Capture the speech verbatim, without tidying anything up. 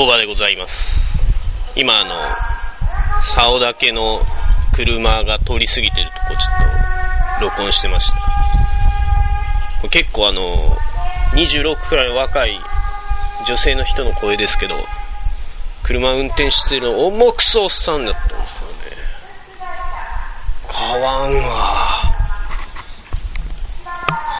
工場でございます。今あの竿竹の車が通り過ぎてるとこちょっと録音してました。これ結構あのにじゅうろくくらいの若い女性の人の声ですけど、車運転してるの重くそおっさんだったんですよね。変わんわ